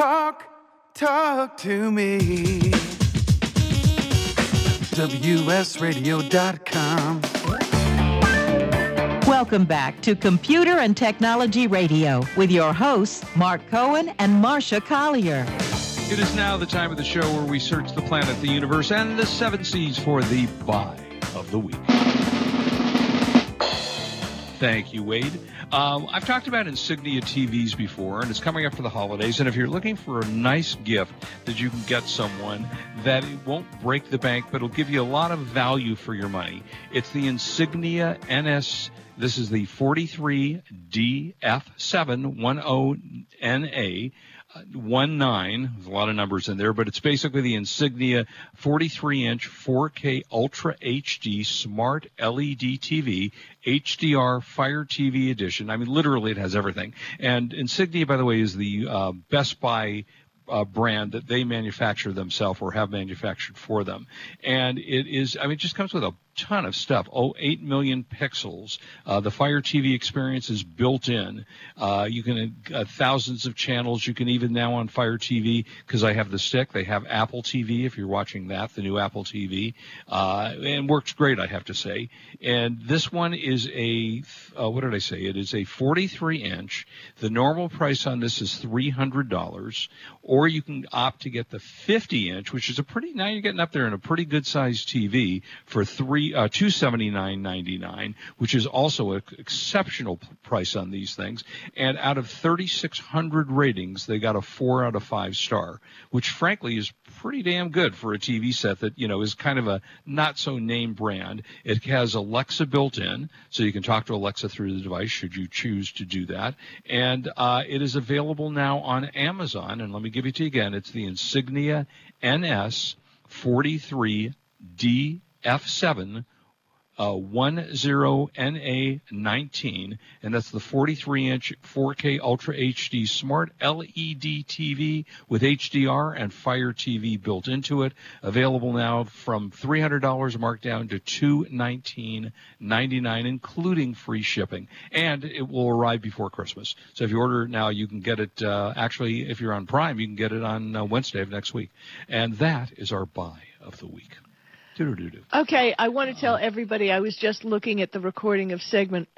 Talk to me. WSRadio.com. Welcome back to Computer and Technology Radio with your hosts, Mark Cohen and Marcia Collier. It is now the time of the show where we search the planet, the universe, and the seven seas for the buy of the week. Thank you, Wade. I've talked about Insignia TVs before, and it's coming up for the holidays. And if you're looking for a nice gift that you can get someone that it won't break the bank, but it'll give you a lot of value for your money, it's the Insignia NS. This is the 43D F710NA19. There's a lot of numbers in there, but it's basically the Insignia 43-inch 4K Ultra HD Smart LED TV, HDR Fire TV edition. I mean, literally, it has everything. And Insignia, by the way, is the Best Buy brand that they manufacture themselves or have manufactured for them. And it is, I mean, it just comes with a ton of stuff. 8 million pixels. The Fire TV experience is built in. You can thousands of channels. You can even now on Fire TV, because I have the stick, they have Apple TV if you're watching that, the new Apple TV, and works great, I have to say. And this one is a what did I say? It is a 43-inch. The normal price on this is $300, or you can opt to get the 50-inch, which is a pretty, now you're getting up there in a pretty good-sized TV for $279.99, which is also an exceptional price on these things. And out of 3,600 ratings, they got a 4 out of 5 star, which frankly is pretty damn good for a TV set that, you know, is kind of a not so name brand. It has Alexa built in, so you can talk to Alexa through the device should you choose to do that. And it is available now on Amazon. And let me give it to you again. It's the Insignia NS43D. F7 10NA19, and that's the 43-inch 4K Ultra HD Smart LED TV with HDR and Fire TV built into it. Available now from $300 markdown to $219.99, including free shipping. And it will arrive before Christmas. So if you order it now, you can get it, actually, if you're on Prime, you can get it on Wednesday of next week. And that is our buy of the week. Okay, I want to tell everybody I was just looking at the recording of segment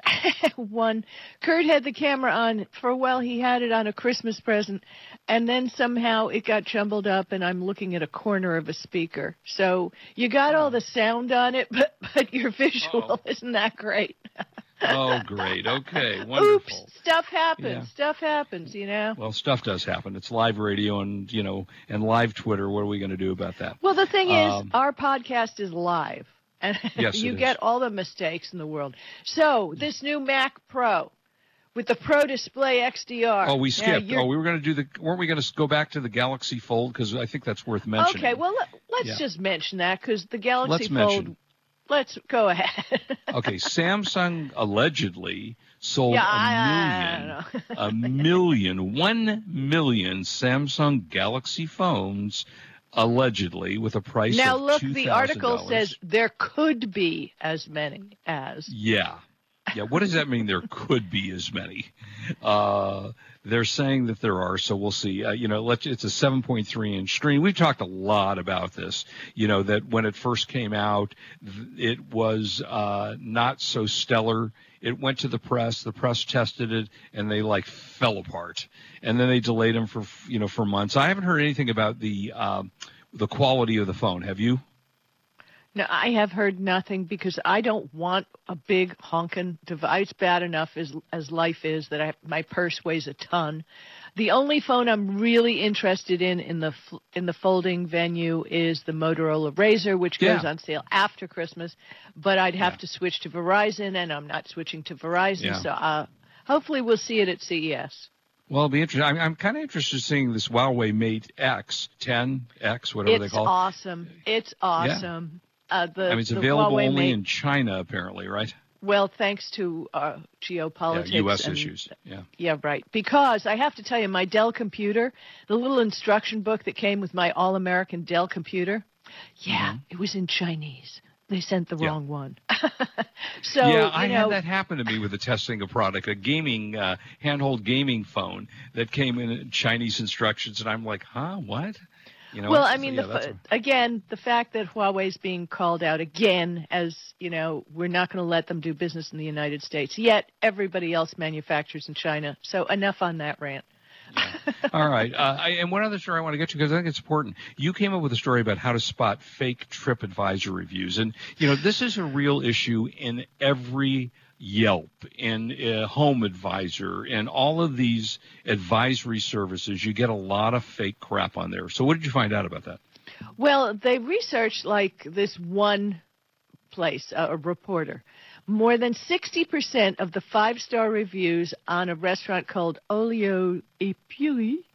1. Kurt had the camera on for a while. He had it on a Christmas present, and then somehow it got jumbled up, and I'm looking at a corner of a speaker. So you got all the sound on it, but your visual isn't that great. Oh, great. Okay, wonderful. Oops, stuff happens. Yeah. Stuff happens, you know. Well, stuff does happen. It's live radio and, you know, and live Twitter. What are we going to do about that? Well, the thing is, our podcast is live. And yes, you get all the mistakes in the world. So this new Mac Pro with the Pro Display XDR. Oh, we skipped. Now, we were going to do the – weren't we going to go back to the Galaxy Fold? Because I think that's worth mentioning. Okay, well, let's just mention that because the Galaxy Fold – let's go ahead. Okay, Samsung allegedly sold 1 million Samsung Galaxy phones, allegedly, with a price of $2,000. Now, look, the article says there could be as many as. Yeah. Yeah, what does that mean, there could be as many? They're saying that there are, so we'll see. You know, it's a 7.3-inch screen. We've talked a lot about this, you know, that when it first came out, it was not so stellar. It went to the press tested it, and they, like, fell apart. And then they delayed them for, you know, for months. I haven't heard anything about the quality of the phone. Have you? No, I have heard nothing because I don't want a big honkin' device. Bad enough as life is that my purse weighs a ton. The only phone I'm really interested in the folding venue is the Motorola Razr, which goes on sale after Christmas. But I'd have to switch to Verizon, and I'm not switching to Verizon. Yeah. So hopefully we'll see it at CES. Well, it'll be interesting. I'm kind of interested in seeing this Huawei Mate X, 10X, whatever they call it. It's awesome. It's awesome. Yeah. It's available Huawei only in China, apparently, right? Well, thanks to geopolitics. Yeah, U.S. issues. Yeah. Yeah, right. Because I have to tell you, my Dell computer, the little instruction book that came with my all-American Dell computer, it was in Chinese. They sent the wrong one. So yeah, I had that happen to me with the testing of product, a gaming handheld gaming phone that came in Chinese instructions, and I'm like, huh, what? You know, well, I mean, again, the fact that Huawei's being called out again as, you know, we're not going to let them do business in the United States, yet everybody else manufactures in China. So enough on that rant. Yeah. All right. And one other story I want to get to because I think it's important. You came up with a story about how to spot fake TripAdvisor reviews. And, you know, this is a real issue in every Yelp and Home Advisor and all of these advisory services. You get a lot of fake crap on there. So what did you find out about that? Well, they researched like this one place, a reporter. More than 60% of the 5-star reviews on a restaurant called Olio e Pugli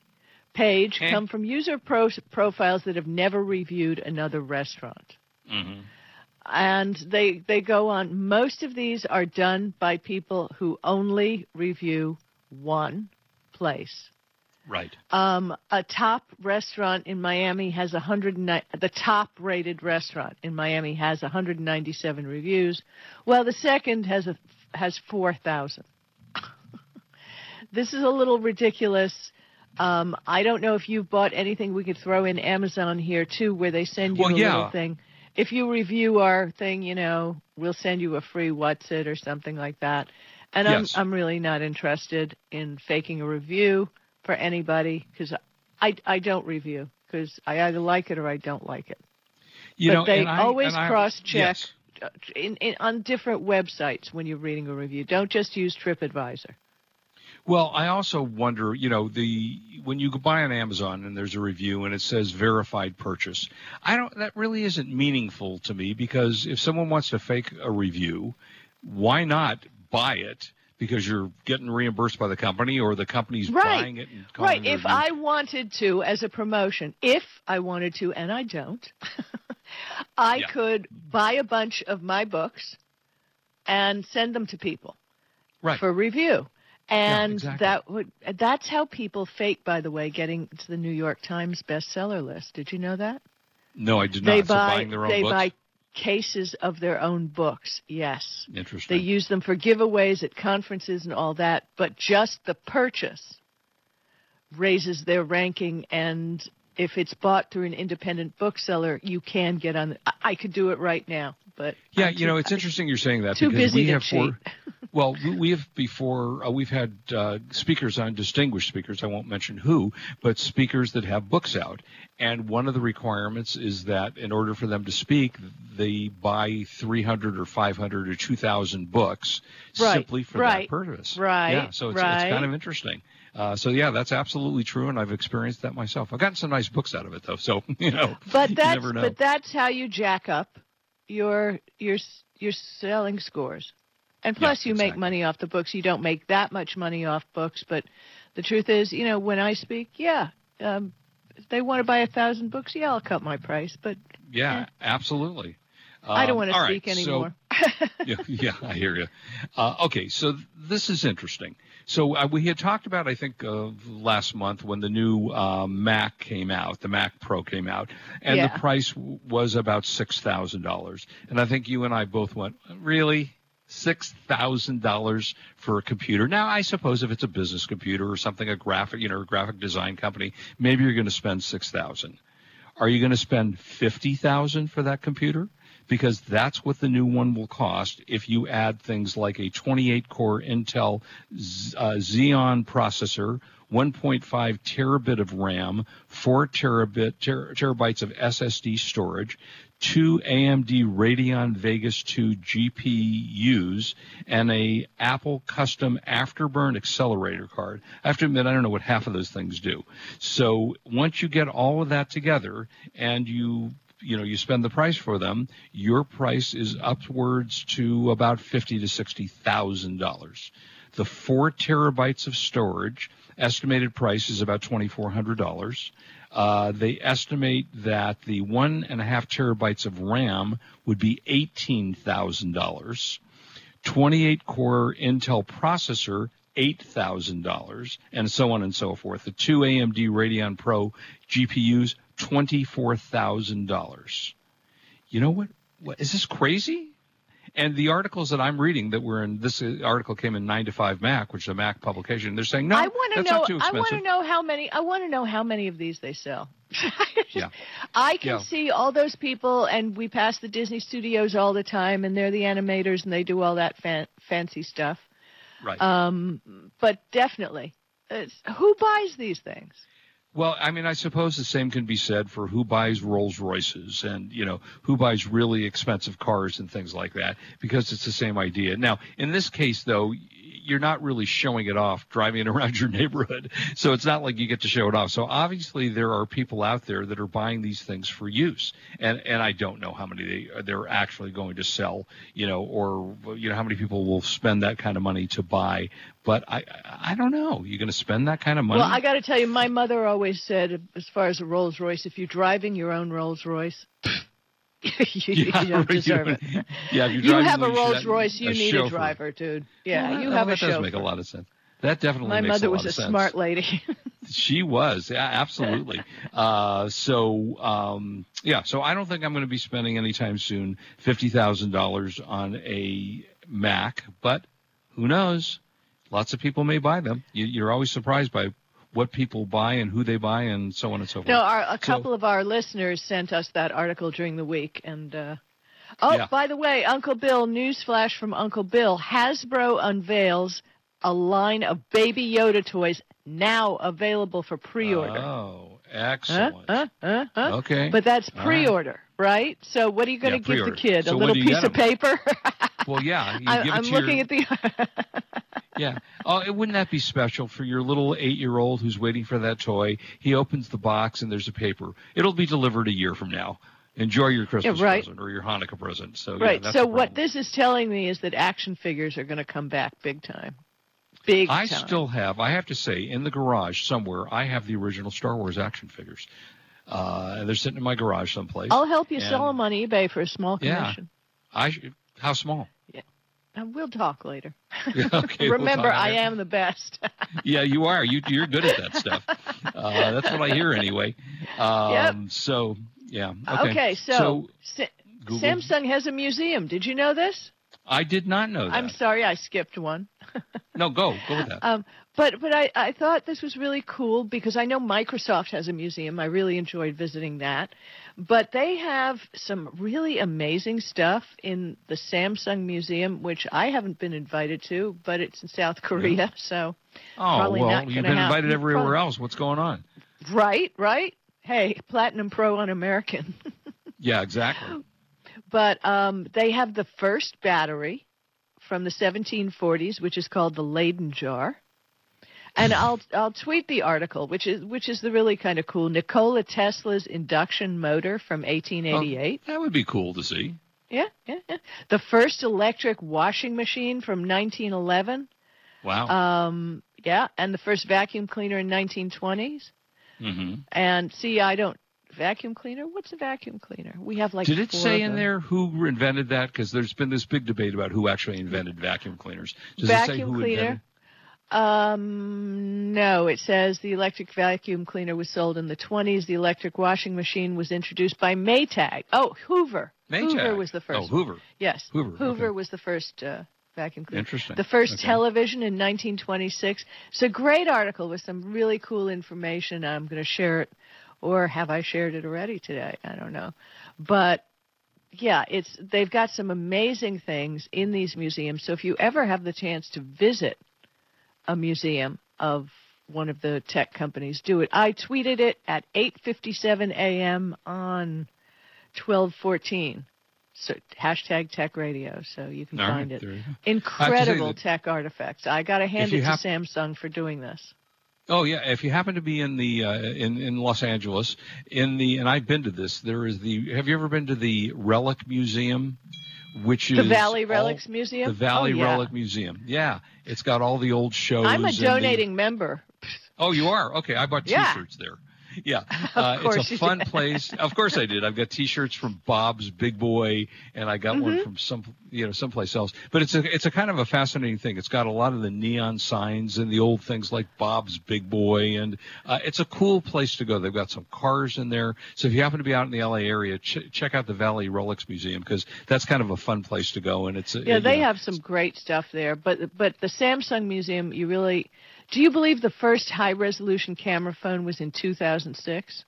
page come from user profiles that have never reviewed another restaurant. Mm-hmm. And they go on. Most of these are done by people who only review one place. Right. A top restaurant in Miami has 109. The top-rated restaurant in Miami has 197 reviews. Well, the second has 4,000. This is a little ridiculous. I don't know if you've bought anything. We could throw in Amazon here too, where they send you little thing. If you review our thing, you know, we'll send you a free What's It or something like that. And I'm really not interested in faking a review for anybody because I don't review because I either like it or I don't like it. But they always cross-check on different websites when you're reading a review. Don't just use TripAdvisor. Well, I also wonder, you know, when you buy on Amazon and there's a review and it says verified purchase, that really isn't meaningful to me because if someone wants to fake a review, why not buy it? Because you're getting reimbursed by the company or the company's buying it. And calling it a review. I wanted to, as a promotion, if I wanted to, and I don't, I could buy a bunch of my books and send them to people for review. And that's how people fake, by the way, getting to the New York Times bestseller list. Did you know that? No, I did not. Buying their own books? They buy cases of their own books, yes. Interesting. They use them for giveaways at conferences and all that, but just the purchase raises their ranking, and if it's bought through an independent bookseller, you can get on. I could do it right now, but yeah, it's interesting you're saying that too because busy we have to cheat. Well, we have before we've had speakers on, distinguished speakers. I won't mention who, but speakers that have books out. And one of the requirements is that in order for them to speak, they buy 300 or 500 or 2,000 books simply for that purpose. Right. Yeah. So it's kind of interesting. So yeah, that's absolutely true, and I've experienced that myself. I've gotten some nice books out of it though. So you never know. But that's how you jack up your selling scores. And plus you make money off the books. You don't make that much money off books. But the truth is, you know, when I speak, if they want to buy 1,000 books, I'll cut my price. But absolutely. I don't want to speak anymore. So, I hear you. Okay, so this is interesting. So we had talked about, I think, last month when the new Mac came out, the Mac Pro came out, and the price was about $6,000. And I think you and I both went, really? $6,000 for a computer. Now, I suppose if it's a business computer or something, a graphic design company, maybe you're going to spend $6,000. Are you going to spend $50,000 for that computer? Because that's what the new one will cost if you add things like a 28-core Intel Xeon processor, 1.5 terabit of RAM, 4 terabytes of SSD storage, 2 AMD Radeon Vegas 2 GPUs, and a Apple custom Afterburn accelerator card. I have to admit, I don't know what half of those things do. So once you get all of that together and you spend the price for them, your price is upwards to about $50,000 to $60,000. The 4 terabytes of storage estimated price is about $2,400. They estimate that the 1.5 terabytes of RAM would be $18,000. 28-core Intel processor, $8,000, and so on and so forth. The 2 AMD Radeon Pro GPUs, $24,000. You know what? what, is this crazy? And the articles that I'm reading that were in, this article came in 9to5 Mac, which is a Mac publication. They're saying, no, that's not too expensive. I want to know how many of these they sell. Yeah. I can see all those people, and we pass the Disney studios all the time, and they're the animators, and they do all that fancy stuff. Right. But definitely, who buys these things? Well, I mean, I suppose the same can be said for who buys Rolls Royces and, you know, who buys really expensive cars and things like that, because it's the same idea. Now, in this case, though, you're not really showing it off driving it around your neighborhood, so it's not like you get to show it off. So obviously there are people out there that are buying these things for use, and I don't know how many they're actually going to sell, you know, or you know how many people will spend that kind of money to buy. But I don't know. You're going to spend that kind of money? Well, I got to tell you, my mother always said, as far as a Rolls Royce, if you're driving your own Rolls Royce, you don't deserve it. Yeah, you have a Rolls Royce, you need a driver, dude. Yeah, well, you have a chauffeur. That does make a lot of sense. That definitely makes a lot of sense. My mother was a smart lady. She was, yeah, absolutely. So I don't think I'm going to be spending anytime soon $50,000 on a Mac, but who knows? Lots of people may buy them. You're always surprised by what people buy and who they buy and so on and so forth. No, a couple of our listeners sent us that article during the week. And by the way, Uncle Bill, newsflash from Uncle Bill, Hasbro unveils a line of Baby Yoda toys now available for pre-order. Oh, excellent. Okay. But that's pre-order, right? So what are you going to give the kid? So a little piece of paper? Well, yeah. I'm looking at the... Yeah. Oh, wouldn't that be special for your little 8-year-old who's waiting for that toy? He opens the box and there's a paper. It'll be delivered a year from now. Enjoy your Christmas present or your Hanukkah present. So, right. Yeah, so what this is telling me is that action figures are going to come back big time. I have to say, in the garage somewhere, I have the original Star Wars action figures. They're sitting in my garage someplace. I'll help you sell them on eBay for a small commission. Yeah. How small? Yeah. We'll talk later. Okay, remember, I am the best. Yeah, you are. You're good at that stuff. That's what I hear anyway. So, yeah. Okay, so Samsung has a museum. Did you know this? I did not know that. I'm sorry, I skipped one. No, go with that. But I thought this was really cool because I know Microsoft has a museum. I really enjoyed visiting that. But they have some really amazing stuff in the Samsung Museum, which I haven't been invited to, but it's in South Korea, so probably not going to happen. You've been invited everywhere else. What's going on? Right. Hey, Platinum Pro on American. Yeah, exactly. But they have the first battery from the 1740s, which is called the Leyden jar. And I'll tweet the article, which is the really kind of cool Nikola Tesla's induction motor from 1888. That would be cool to see. Yeah. The first electric washing machine from 1911. Wow. And the first vacuum cleaner in 1920s. Mm-hmm. And see, I don't. Vacuum cleaner? What's a vacuum cleaner? We have like Did it say in there who invented that? Because there's been this big debate about who actually invented vacuum cleaners. Does it say who invented? No, it says the electric vacuum cleaner was sold in the 1920s. The electric washing machine was introduced by Maytag. Oh, Hoover. Maytag. Hoover was the first. Oh, Hoover. Yes. Hoover was the first vacuum cleaner. Interesting. The first television in 1926. It's a great article with some really cool information. I'm going to share it. Or have I shared it already today? I don't know. But, yeah, they've got some amazing things in these museums. So if you ever have the chance to visit a museum of one of the tech companies, do it. I tweeted it at 8:57 a.m. on 12/14. So hashtag Tech Radio, so you can find it. Incredible tech artifacts. I got to hand it to Samsung for doing this. Oh yeah! If you happen to be in the in Los Angeles, and I've been to this. There is the. Have you ever been to the Relic Museum, which is the Valley Relics Museum? The Valley Relic Museum. Yeah, it's got all the old shows. I'm a donating member. Oh, you are? Okay, I bought T-shirts there. Yeah, it's a fun place. Of course I did. I've got T-shirts from Bob's Big Boy, and I got one from someplace else. But it's a kind of a fascinating thing. It's got a lot of the neon signs and the old things like Bob's Big Boy, and it's a cool place to go. They've got some cars in there. So if you happen to be out in the L.A. area, check out the Valley Rolex Museum, because that's kind of a fun place to go. And they have some great stuff there. But the Samsung Museum, you really. Do you believe the first high-resolution camera phone was in 2006?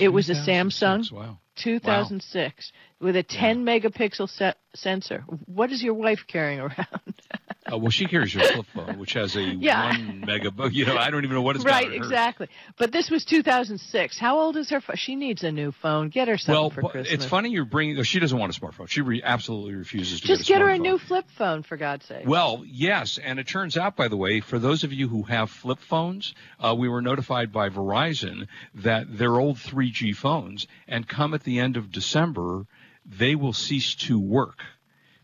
It was a Samsung. Wow. 2006 with a 10-megapixel sensor. What is your wife carrying around? Well, she carries your flip phone, which has a 1 megapixel. You know, I don't even know what it's got. Right, exactly. But this was 2006. How old is her phone? She needs a new phone. Get her something for Christmas. It's funny you're bringing. She doesn't want a smartphone. She absolutely refuses to. Just get her a new flip phone, for God's sake. Well, yes, and it turns out, by the way, for those of you who have flip phones, we were notified by Verizon that their old 3G phones come at the end of December, they will cease to work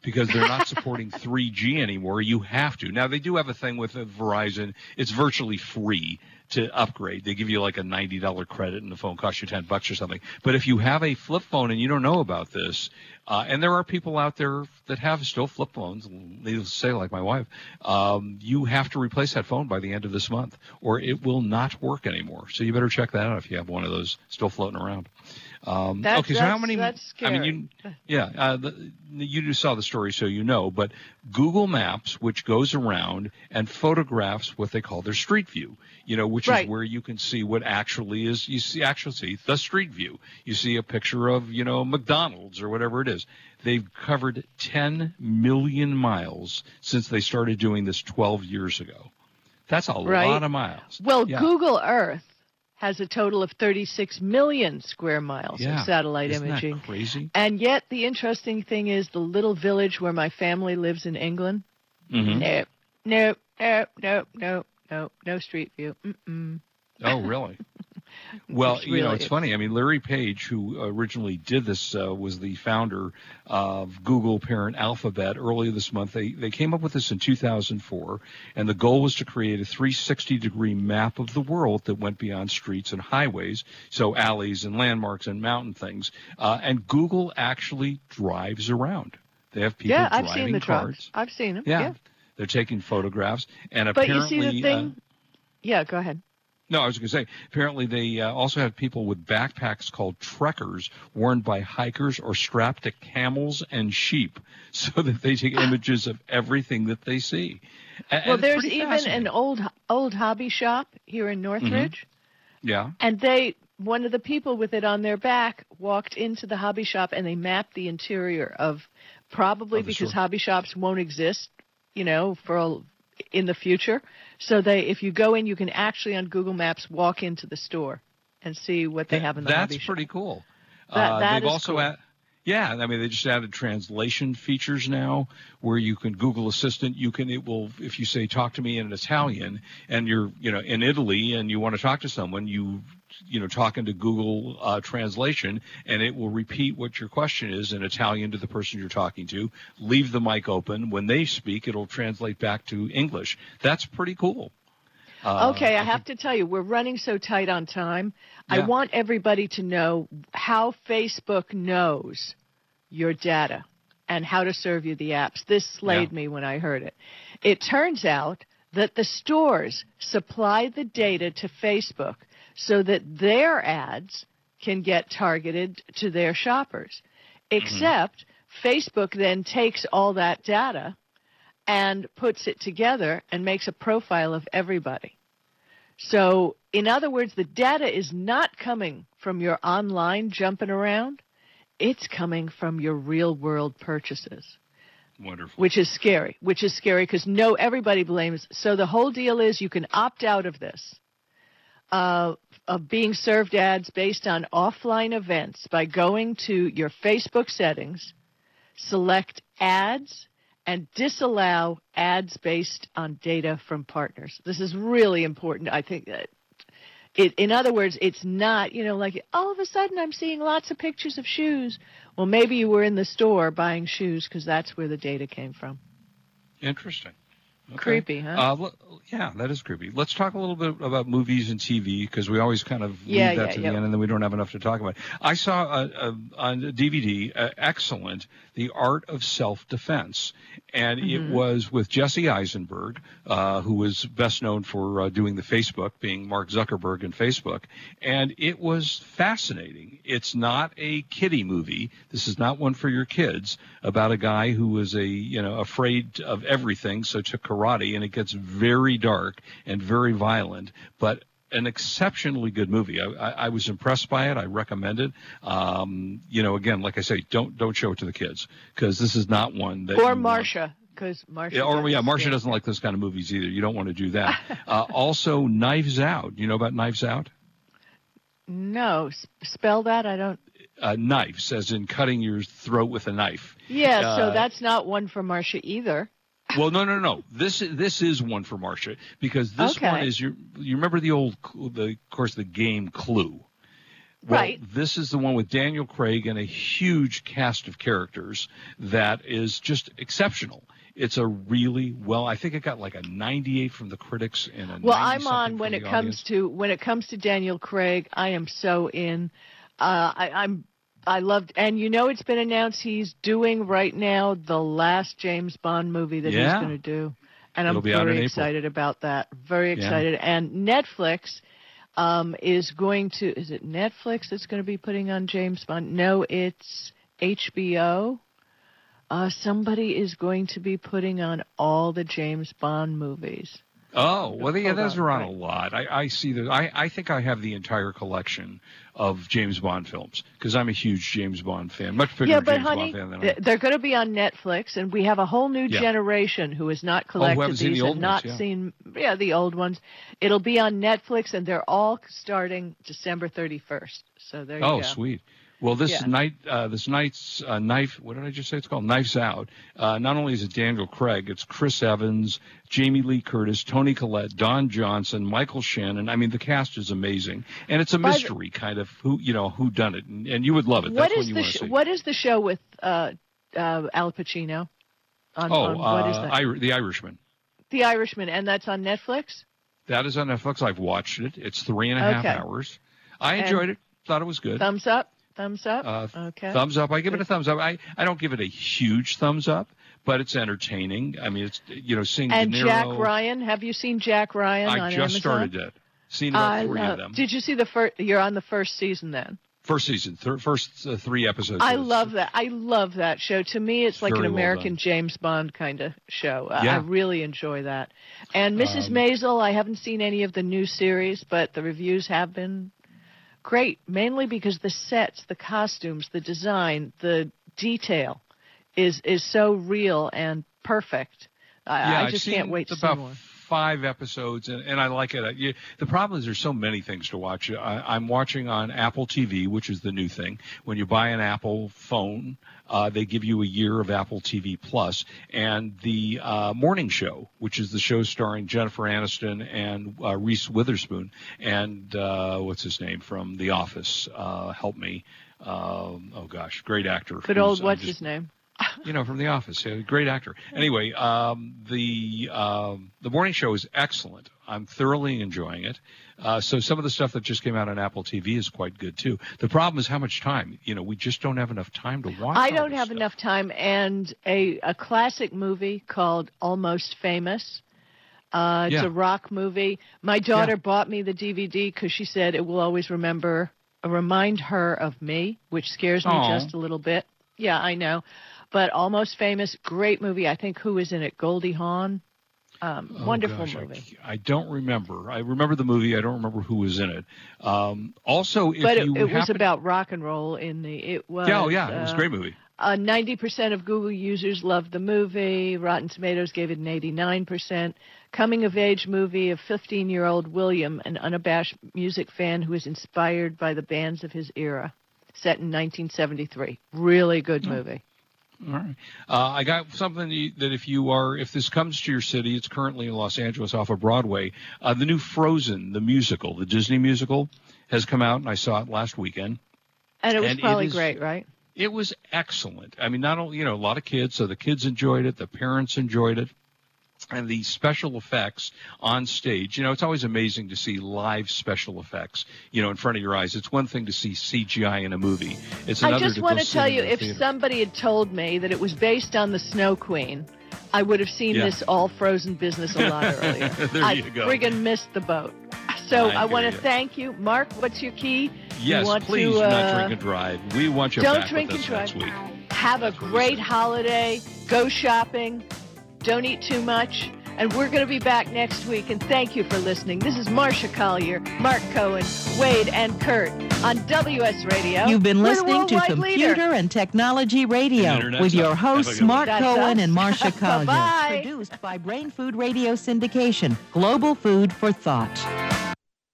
because they're not supporting 3G anymore. You have to. Now, they do have a thing with Verizon. It's virtually free to upgrade. They give you like a $90 credit and the phone costs you $10 or something. But if you have a flip phone and you don't know about this, and there are people out there that have still flip phones, needless to say, like my wife, you have to replace that phone by the end of this month or it will not work anymore. So you better check that out if you have one of those still floating around. Okay, so how many? That's scary. I mean, you saw the story, so you know. But Google Maps, which goes around and photographs what they call their street view, you know, which is where you can see what actually is. You see, the street view. You see a picture of, you know, McDonald's or whatever it is. They've covered 10 million miles since they started doing this 12 years ago. That's a lot of miles. Well, yeah. Google Earth has a total of 36 million square miles of satellite imaging. Isn't that crazy? And yet the interesting thing is the little village where my family lives in England, no street view. Oh, really? Well, you know, it's funny. I mean, Larry Page, who originally did this, was the founder of Google parent Alphabet. Earlier this month, they came up with this in 2004, and the goal was to create a 360-degree map of the world that went beyond streets and highways, so alleys and landmarks and mountain things. And Google actually drives around. They have people driving cars. Yeah, I've seen the trucks. I've seen them. Yeah, they're taking photographs, and apparently, but you see the thing. Yeah, go ahead. No, I was going to say, apparently they also have people with backpacks called trekkers worn by hikers or strapped to camels and sheep so that they take images of everything that they see. And well, there's even an old hobby shop here in Northridge. Yeah. And one of the people with it on their back walked into the hobby shop and they mapped the interior of because hobby shops won't exist, you know, in the future. So if you go in, you can actually on Google Maps walk into the store and see what they have in the hobby shop. That's pretty cool. They've also cool. Yeah, I mean, they just added translation features now where you can Google Assistant. If you say, talk to me in Italian and you're, you know, in Italy and you want to talk to someone, you know, talk into Google translation and it will repeat what your question is in Italian to the person you're talking to. Leave the mic open. When they speak, it'll translate back to English. That's pretty cool. Okay, I have to tell you, we're running so tight on time. Yeah. I want everybody to know how Facebook knows your data and how to serve you the apps. This slayed me when I heard it. It turns out that the stores supply the data to Facebook so that their ads can get targeted to their shoppers, except Facebook then takes all that data and puts it together and makes a profile of everybody. So, in other words, the data is not coming from your online jumping around. It's coming from your real-world purchases. Wonderful. Which is scary because everybody blames. So the whole deal is you can opt out of this, of being served ads based on offline events by going to your Facebook settings, select ads, and disallow ads based on data from partners. This is really important. I think that in other words, it's not, you know, like all of a sudden I'm seeing lots of pictures of shoes. Well, maybe you were in the store buying shoes because that's where the data came from. Interesting. Okay. Creepy, huh? Yeah, that is creepy. Let's talk a little bit about movies and TV, because we always kind of leave that to the end, and then we don't have enough to talk about. I saw on DVD, excellent, The Art of Self-Defense, and it was with Jesse Eisenberg, who was best known for doing the Facebook, being Mark Zuckerberg in Facebook, and it was fascinating. It's not a kiddie movie. This is not one for your kids, about a guy who was afraid of everything, so took karate, and it gets very dark and very violent, but an exceptionally good movie. I was impressed by it. I recommend it. Again, like I say, don't show it to the kids, because this is not one that. Or Marsha, because Marsha doesn't like those kind of movies either. You don't want to do that. Also, Knives Out. You know about Knives Out? No, spell that. I don't. Knives, as in cutting your throat with a knife. Yeah, so that's not one for Marsha either. Well, no. This is one for Marcia, because this one is you remember the game Clue. Well, right. This is the one with Daniel Craig and a huge cast of characters that is just exceptional. It's a really I think it got like a 98 from the critics and a 90-something from the audience. Well, I'm on when it comes to Daniel Craig, I am so in. I loved, and it's been announced he's doing right now the last James Bond movie that he's going to do, and I'm very excited about that. Very excited, and Netflix is going to. Is it Netflix that's going to be putting on James Bond? No, it's HBO. Somebody is going to be putting on all the James Bond movies. Oh, well, yeah, those are on a lot. I see that. I think I have the entire collection of James Bond films, because I'm a huge James Bond fan, much bigger James Bond fan than I am. They're going to be on Netflix, and we have a whole new generation who has not collected these and not seen the old ones. It'll be on Netflix, and they're all starting December 31st. So there you go. Oh, sweet. Well, what did I just say? It's called Knives Out. Not only is it Daniel Craig, it's Chris Evans, Jamie Lee Curtis, Toni Collette, Don Johnson, Michael Shannon. I mean, the cast is amazing, and it's a mystery kind of whodunit, and you would love it. That's what you want to see. What is the show with Al Pacino? The Irishman. The Irishman, and that's on Netflix. That is on Netflix. I've watched it. It's 3.5 hours. I enjoyed it. Thought it was good. Thumbs up. Thumbs up? Okay. Thumbs up. I give it a thumbs up. I don't give it a huge thumbs up, but it's entertaining. I mean, it's, seeing De Niro. And Jack Ryan. Have you seen Jack Ryan on Amazon? I just started it. Seen about three of them. Did you see the first? You're on the first season then? First season. First three episodes. I love that. I love that show. To me, it's like an American James Bond kind of show. I really enjoy that. And Mrs. Maisel, I haven't seen any of the new series, but the reviews have been great, mainly because the sets, the costumes, the design, the detail is so real and perfect. I just can't wait to see more. 5 episodes, and I like it. The problem is there's so many things to watch. I'm watching on Apple TV, which is the new thing. When you buy an Apple phone, they give you a year of Apple TV Plus, and the morning show, which is the show starring Jennifer Aniston and Reese Witherspoon, and what's his name from The Office? Help me. Great actor. Good old what's his name? From The Office, a great actor. Anyway, the morning show is excellent. I'm thoroughly enjoying it. So some of the stuff that just came out on Apple TV is quite good too. The problem is how much time. We just don't have enough time to watch. I don't have enough time. And a classic movie called Almost Famous. It's a rock movie. My daughter bought me the DVD because she said it will always remind her of me, which scares me just a little bit. Yeah, I know. But Almost Famous, great movie. I think who is in it? Goldie Hawn. Wonderful movie. I don't remember. I remember the movie. I don't remember who was in it. It was about rock and roll in the. It was. Yeah, it was a great movie. 90% of Google users loved the movie. Rotten Tomatoes gave it an 89%. Coming of age movie of 15-year-old William, an unabashed music fan who is inspired by the bands of his era. Set in 1973. Really good movie. All right. I got something that if this comes to your city, it's currently in Los Angeles off of Broadway. The new Frozen, the musical, the Disney musical, has come out, and I saw it last weekend. And it was great, right? It was excellent. I mean, not only, a lot of kids, so the kids enjoyed it, the parents enjoyed it. and the special effects on stage. You know, it's always amazing to see live special effects, you know, in front of your eyes. It's one thing to see CGI in a movie. It's another. I just want to tell you, if somebody had told me that it was based on the Snow Queen, I would have seen this all frozen business a lot earlier. There you go. Friggin' missed the boat. So I want to thank you. Mark, what's your key? Yes, please do not drink and drive. We want you back with us next week. Have a great holiday. Go shopping. Don't eat too much. And we're going to be back next week. And thank you for listening. This is Marcia Collier, Mark Cohen, Wade, and Kurt on WS Radio. You've been listening to Computer and Technology Radio with your hosts, Mark Cohen and Marcia Collier. Bye-bye. Produced by Brain Food Radio Syndication, global food for thought.